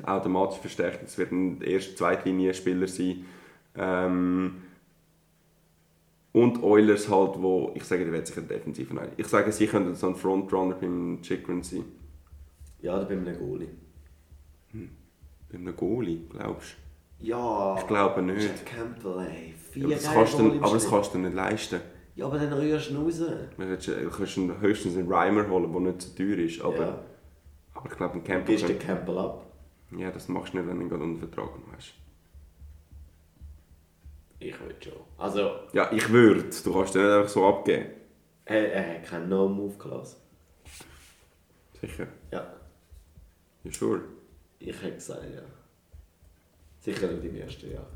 Automatisch verstärkt. Es wird ein erster, Zweitlinie-Spieler sein. Und Oilers halt, wo ich sage, die werden sich defensiv verneiden. Ich sage, sie könnten so ein Frontrunner beim Chikrin sein. Ja, oder bei einem Goalie. Bei einem Goalie, glaubst du? Ja. Ich glaube nicht. Jack Campbell, ey. Aber das kannst du nicht leisten. Ja, aber dann rührst du ihn raus. Du kannst höchstens einen Reimer holen, der nicht zu teuer ist. Aber ich glaube, ein Campbell... Gibst den Campbell ab? Ja, das machst du nicht, wenn du ihn gerade unter Vertrag hast. Ich würde schon. Also... Ja, ich würde. Du kannst ihn nicht einfach so abgeben. Er hat keine No-Move-Clause. Sicher? Ja. Ja, sure. Ich hätte gesagt, ja. Sicher nicht im ersten Jahr.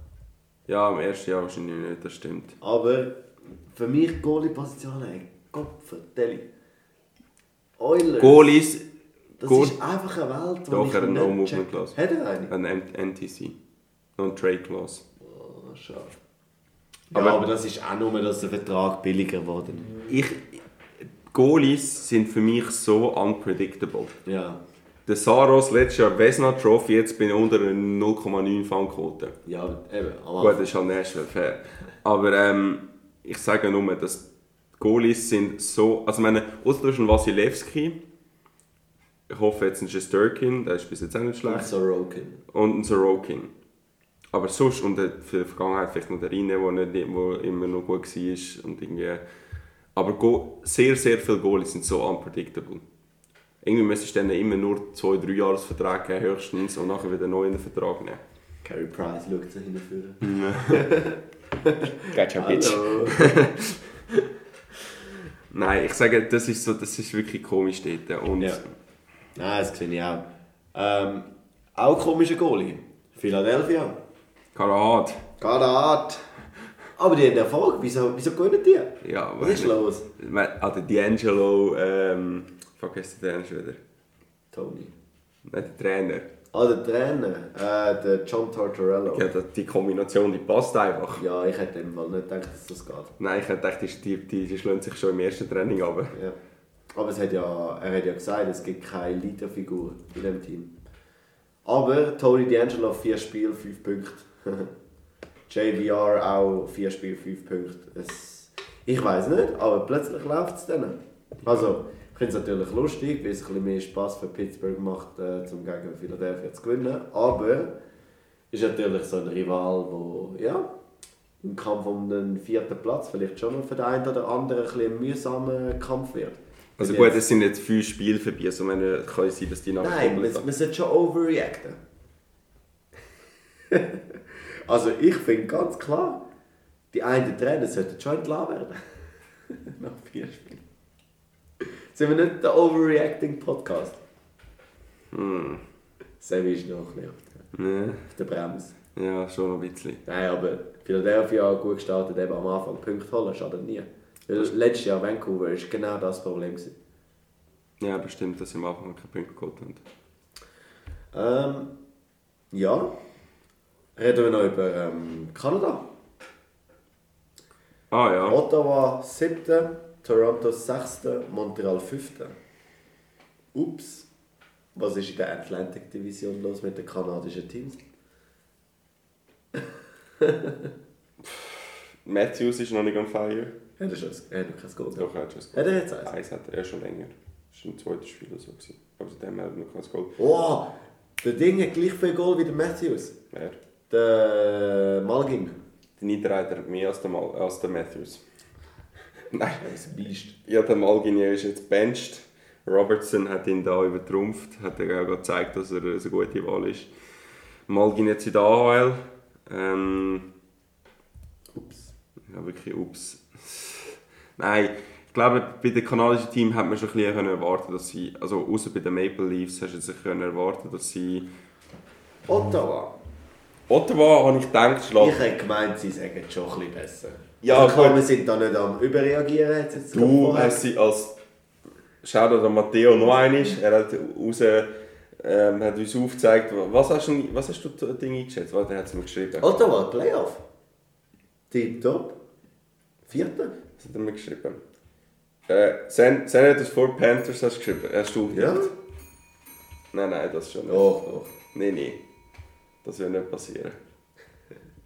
Ja, im ersten Jahr wahrscheinlich nicht, das stimmt. Aber... Für mich Goalie-Position, ey, Kopfvertelli. Oilers. Goalies. Das ist einfach eine Welt, die ich nicht No-Movement-Clause. Hat er eine? Ein NTC. Non-Trade-Clause. Oh, schade. Ja, aber das ist auch nur, dass der Vertrag billiger wurde. Goalies sind für mich so unpredictable. Ja. Der Saros letztes Jahr Vesna Trophy, jetzt bin ich unter einer 0,9 Fangquote. Ja, eben. Gut, das ist halt Nashville, fair. Aber ich sage nur, dass die Goalies sind so... Also meine, ausser du hast einen Wasilewski, ich hoffe jetzt einen Shesterkin, der ist bis jetzt auch nicht schlecht. Und einen Sorokin. Aber sonst, und für die Vergangenheit vielleicht noch der Rine, der immer noch gut war. Und irgendwie, aber sehr, sehr viele Goalies sind so unpredictable. Irgendwie müsstest du dann immer nur 2-3 Jahresverträge geben, höchstens, und nachher wieder einen neuen Vertrag nehmen. Carey Price schaut so hinführen. Gotcha, bitch. Nein, ich sage, das ist wirklich komisch dort. Und ja. Nein, das sehe ich auch. Auch komische Goalie. Philadelphia. Karat. Aber die haben Erfolg. Wieso gewinnen die? Ja, was ist los? Also D'Angelo... vergiss den Trainer wieder. Tony. Nein, der Trainer. Ah, der Trainer, der John Tortorella. Ja, die Kombination, die passt einfach. Ja, ich hätte mal nicht gedacht, dass das geht. Nein, ich hätte gedacht, die schlönt sich schon im ersten Training runter. Ja. Aber er hat ja gesagt, es gibt keine Leaderfigur in diesem Team. Aber Tony D'Angelo 4 Spiele, 5 Punkte. JVR auch 4 Spiele, 5 Punkte. Ich weiss nicht, aber plötzlich läuft es dann. Also, ich finde es natürlich lustig, weil es etwas mehr Spass für Pittsburgh macht, um gegen Philadelphia zu gewinnen. Aber es ist natürlich so ein Rival, der ja, im Kampf um den 4. Platz vielleicht schon für den einen oder anderen ein mühsamer Kampf wird. Also gut, es sind jetzt 5 Spiele vorbei, also man kann sein, dass die nachher kommen. Nein, wir sollten schon overreacten. Also ich finde ganz klar, die einen Trainer sollten schon entlassen werden. Nach 4 Spielen. Sind wir nicht der Overreacting-Podcast? Sammy ist noch nicht auf der Bremse. Ja, schon ein bisschen. Nein, aber Philadelphia gut gestartet, eben am Anfang Punkte holen, schadet nie. Weil letztes Jahr Vancouver war genau das Problem. Ja, bestimmt, dass sie am Anfang keine Punkte geholt haben. Ja, Reden wir noch über Kanada. Ah ja. Ottawa 7., Toronto 6., Montreal 5. Ups. Was ist in der Atlantic Division los mit den kanadischen Teams? Matthews ist noch nicht on fire. Hat er schon kein Goal? Doch, er hat schon ein Goal. Hat er jetzt eins? Eins hat er schon länger. Das war im zweiten Spiel so. Aber seitdem hat er noch kein Goal. Oh, der Ding hat gleich viel Goal wie der Matthews. Wer? Der Malkin. Der Niederreiter hat mehr als der Matthews. Nein, das Biest. Ja, der Malkin ist jetzt benched. Robertson hat ihn da übertrumpft, hat er auch gezeigt, dass er eine gute Wahl ist. Malkin jetzt in der AHL. Ups. Ja, wirklich ups. Nein, ich glaube, bei dem kanadischen Team hat man schon ein bisschen erwarten, dass sie, also außer bei den Maple Leafs, hast du sich erwarten, dass sie... Ottawa habe ich gedacht, schlagen. Ich hätte gemeint, sie sagen schon ein bisschen besser. Ja, also, klar, wir sind da nicht am Überreagieren. Jetzt du hast sie als... Schau dir Matteo noch einmal. Er hat, hat uns aufgezeigt, was hast du Ding eingeschätzt? Er hat es mir geschrieben. Ottawa, Playoff. Tipptopp. 4. Was hat er mir geschrieben? Senators vor Panthers hast du geschrieben. Hast du ja? Gedacht? Nein, das schon nicht. Doch. Nein. Das wird nicht passieren.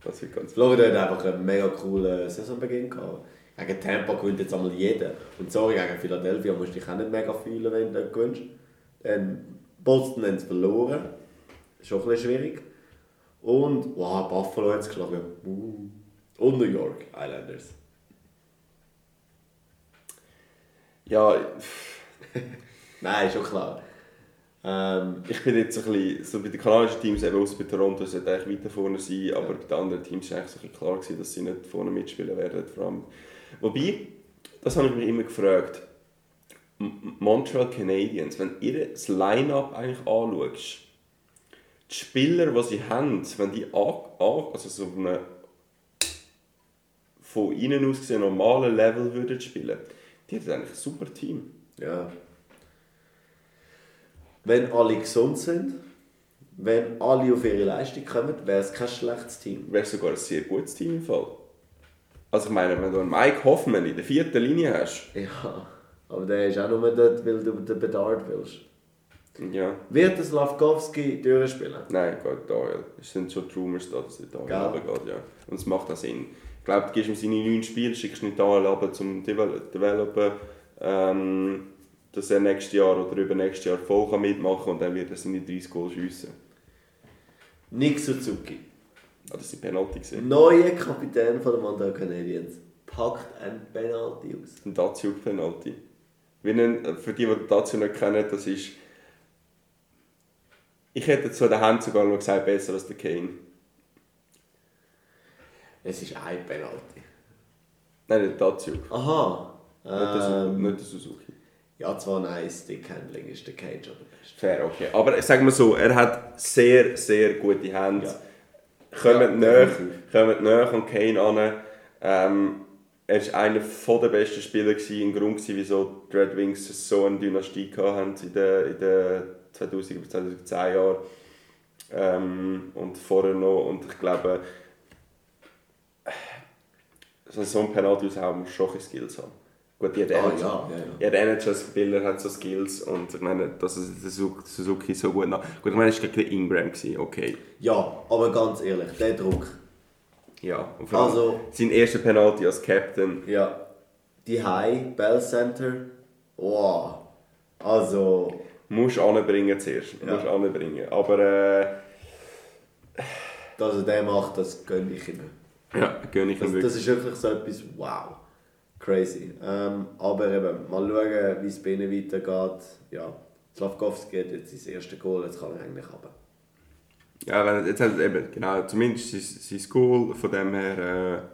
Das wird ganz Florida hat einfach einen mega coolen Saisonbeginn gehabt. Gegen Tampa gewinnt jetzt einmal jeder. Und sorry, gegen Philadelphia musst du dich auch nicht mega fühlen, wenn du dort gewinnst. Boston haben es verloren. Schon ein bisschen schwierig. Und Buffalo hat es geschlagen. Und New York Islanders. Ja. Nein, schon klar. Ich bin jetzt ein bisschen, so bei den kanadischen Teams, eben aus bei Toronto, sollte eigentlich weiter vorne sein, aber bei den anderen Teams war es eigentlich klar, dass sie nicht vorne mitspielen werden. Vor allem. Wobei, das habe ich mich immer gefragt, Montreal Canadiens, wenn ihr das Line-Up eigentlich anschaust, die Spieler, die sie haben, wenn die also so auf einem von innen aus gesehen normalen Level würden spielen, die hätten eigentlich ein super Team. Ja. Wenn alle gesund sind, wenn alle auf ihre Leistung kommen, wäre es kein schlechtes Team. Wäre sogar ein sehr gutes Team im Fall. Also ich meine, wenn du einen Mike Hoffman in der 4. Linie hast... Ja, aber der ist auch nur dort, weil du den Bedard willst. Ja. Wird der Slafkovsky durchspielen? Nein, geht da. Es sind schon die Rumors da, dass er da runtergeht, ja. Und es macht auch Sinn. Ich glaube, du gibst ihm seine 9 Spiele, schickst ihn da runter zum Developen, dass er nächstes Jahr oder übernächstes Jahr voll mitmachen kann und dann wird er seine 30 Goals schiessen. Nick Suzuki. Das war die Penalty. Neuer Kapitän von der Montreal Canadiens. Packt ein Penalty aus. Ein Datsyuk-Penalty. Für die Datsyuk nicht kennen, das ist... Ich hätte zu der Hand sogar noch gesagt, besser als der Kane. Es ist ein Penalty. Nein, nicht Datsyuk. Aha. Nicht der Suzuki. Ja, zwar nice, Stickhandling ist der Cage am besten. Fair, okay. Aber sagen wir so, er hat sehr, sehr gute Hände. Ja. Kommt näher an Kane an. Er war einer der besten Spieler, ein Grund, wieso die Red Wings so eine Dynastie hatten in den 2000er bis 2010 Jahren. Und vorher noch. Und ich glaube, so ein Penalty aushauen muss schon Skills haben. Gut, jeder NHL-Spieler hat so Skills und ich meine, dass es Suzuki so gut nach... Gut, ich meine, es war gegen Ingram, okay. Ja, aber ganz ehrlich, der Druck. Ja, und vor allem also, sein erster Penalty als Captain. Ja, die High, Bell Center, wow. Also... Musst du anbringen zuerst, aber Dass er den macht, das gönne ich ihm. Ja, gönne ich ihm wirklich. Das ist wirklich so etwas, wow. Crazy. Aber eben, mal schauen, wie es bei ihnen weitergeht. Ja, Slafkovsky hat jetzt sein erstes Goal, jetzt kann er eigentlich runter. Ja, jetzt hat er eben, genau, zumindest sein Goal, von dem her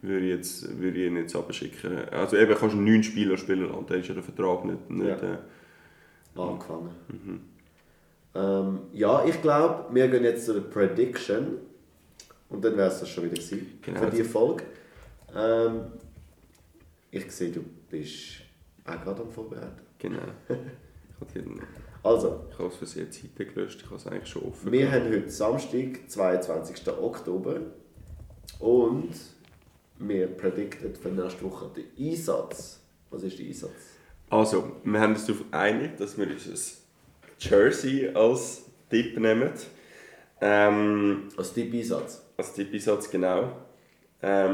würde ich ihn jetzt runterschicken. Also eben, kannst du 9 Spieler spielen und dann ist ja der Vertrag nicht angefangen. Mhm. Ich glaube, wir gehen jetzt zu der Prediction und dann wäre es das schon wieder gewesen, genau, für die Folge. Ich sehe, du bist auch gerade am Vorbereiten. Genau. Also, ich habe es für sehr Zeit gelöscht, ich habe es eigentlich schon offen. Wir haben heute Samstag, 22. Oktober und wir predikten für nächste Woche den Einsatz. Was ist der Einsatz? Also, wir haben uns darauf geeinigt, dass wir unser Jersey als Tipp nehmen. Als Tipp-Einsatz? Als Tipp-Einsatz, genau. Das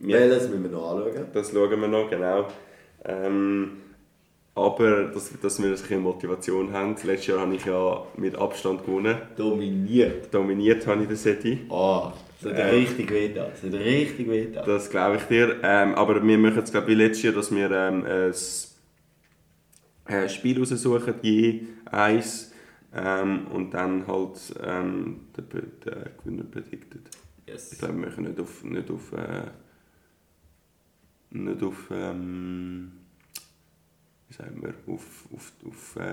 müssen wir noch anschauen. Das schauen wir noch, genau. Aber dass wir ein bisschen Motivation haben. Letztes Jahr habe ich ja mit Abstand gewonnen. Dominiert habe ich den Seti. Ah, das hat richtig weh da. Das glaube ich dir. Aber wir machen es, glaube ich, wie letztes Jahr, dass wir ein Spiel raussuchen, je eins. Und dann halt den Gewinner prediktet. Yes. Ich glaube, wir machen nicht auf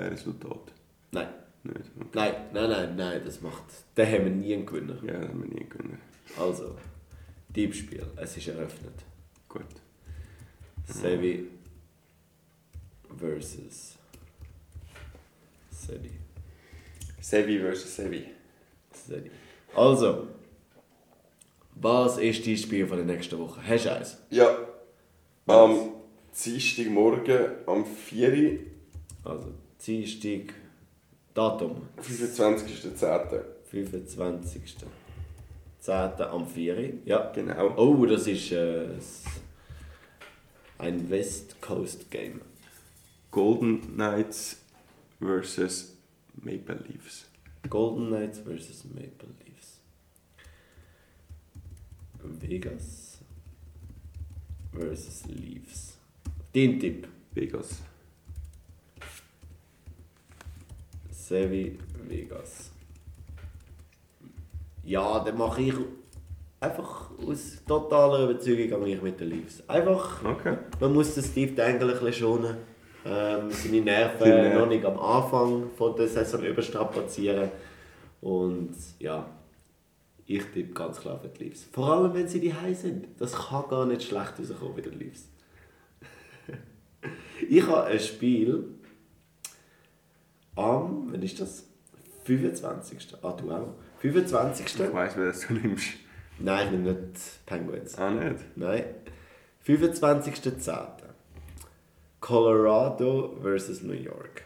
Resultat. Nein. Nicht, okay. Nein, das macht... Den haben wir nie einen Gewinner. Ja, den haben wir nie einen Gewinner. Also, Tippspiel, es ist eröffnet. Gut. Sevi versus Sevi. Also, was ist dein Spiel von der nächsten Woche? Hast du eins? Ja. Dienstagmorgen am 4. Also, Dienstag, Datum? 25.10. 25.10. am 4. Ja, genau. Oh, das ist ein West Coast Game. Golden Knights vs. Maple Leafs. Vegas vs. Leafs. Dein Tipp? Vegas. Sevi Vegas. Ja, dann mache ich einfach aus totaler Überzeugung mit den Leafs. Einfach, okay. Man muss den Steve Dangle ein bisschen schonen. Seine Nerven noch nicht am Anfang von der Saison überstrapazieren. Und ja, ich tippe ganz klar für die Leafs. Vor allem, wenn sie daheim sind. Das kann gar nicht schlecht rauskommen bei den Leafs. Ich habe ein Spiel am, wann ist das? 25. Ah, du auch. 25. Ich weiss, wer das du nimmst. Nein, ich nehme nicht Penguins. Ah, nicht? Nein. 25.10. Colorado vs. New York.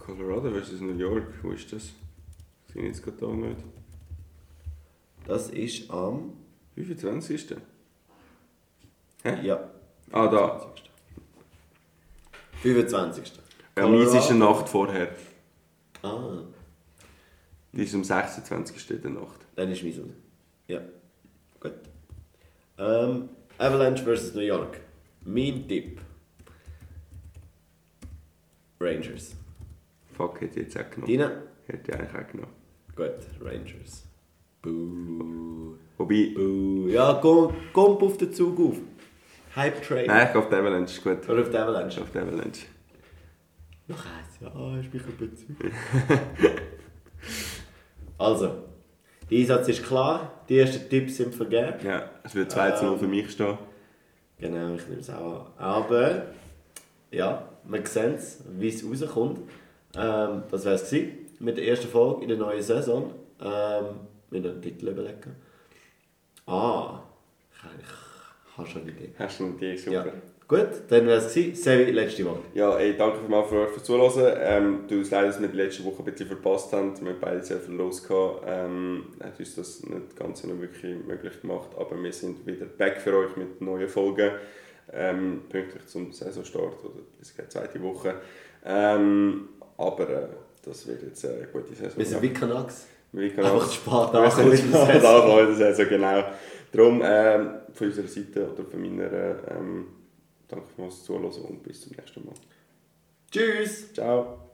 Colorado vs. New York, wo ist das? Das sind jetzt gerade da nicht. Das ist am 25. Hä? Ja. 25. Ah, da. 25. Ja, meins ist eine Nacht vorher. Ah. Die ist am 26. in der Nacht. Dann ist meins. Ja. Gut. Avalanche vs. New York. Mein Tipp. Rangers. Fuck, hätte ich jetzt auch genommen. Dina? Hätte ich eigentlich auch genommen. Gut, Rangers. Buh. Wobei... Buh. Ja, komm auf den Zug auf. Hype Train. Nein, ich gehe auf die Avalanche, ist gut. Oder auf die Avalanche? Auf die Avalanche. Noch eins, ja, ich bin überzeugt. Also, der Einsatz ist klar, die ersten Tipps sind vergeben. Ja, es wird 2:0 für mich stehen. Genau, ich nehme es auch an. Aber, ja, wir sehen es, wie es rauskommt. Das war es mit der ersten Folge in der neuen Saison. Wir müssen einen Titel überlegen. Hast du eine Idee? Super. Ja. Gut, dann wäre es gewesen. Sevi, letzte Woche. Ja, ey, danke für euch fürs Zuhören. Du hast leider, dass wir die letzte Woche ein bisschen verpasst haben. Wir haben beide sehr viel los gehabt. Hat uns das nicht ganz noch wirklich möglich gemacht. Aber wir sind wieder back für euch mit neuen Folgen. Pünktlich zum Saisonstart oder bis zur zweiten Woche. Aber das wird jetzt eine gute Saison. Wir sind wie Canucks. Einfach zu spät ankommen. Genau. Darum, von unserer Seite oder von meiner, danke fürs Zuhören und bis zum nächsten Mal. Tschüss! Ciao!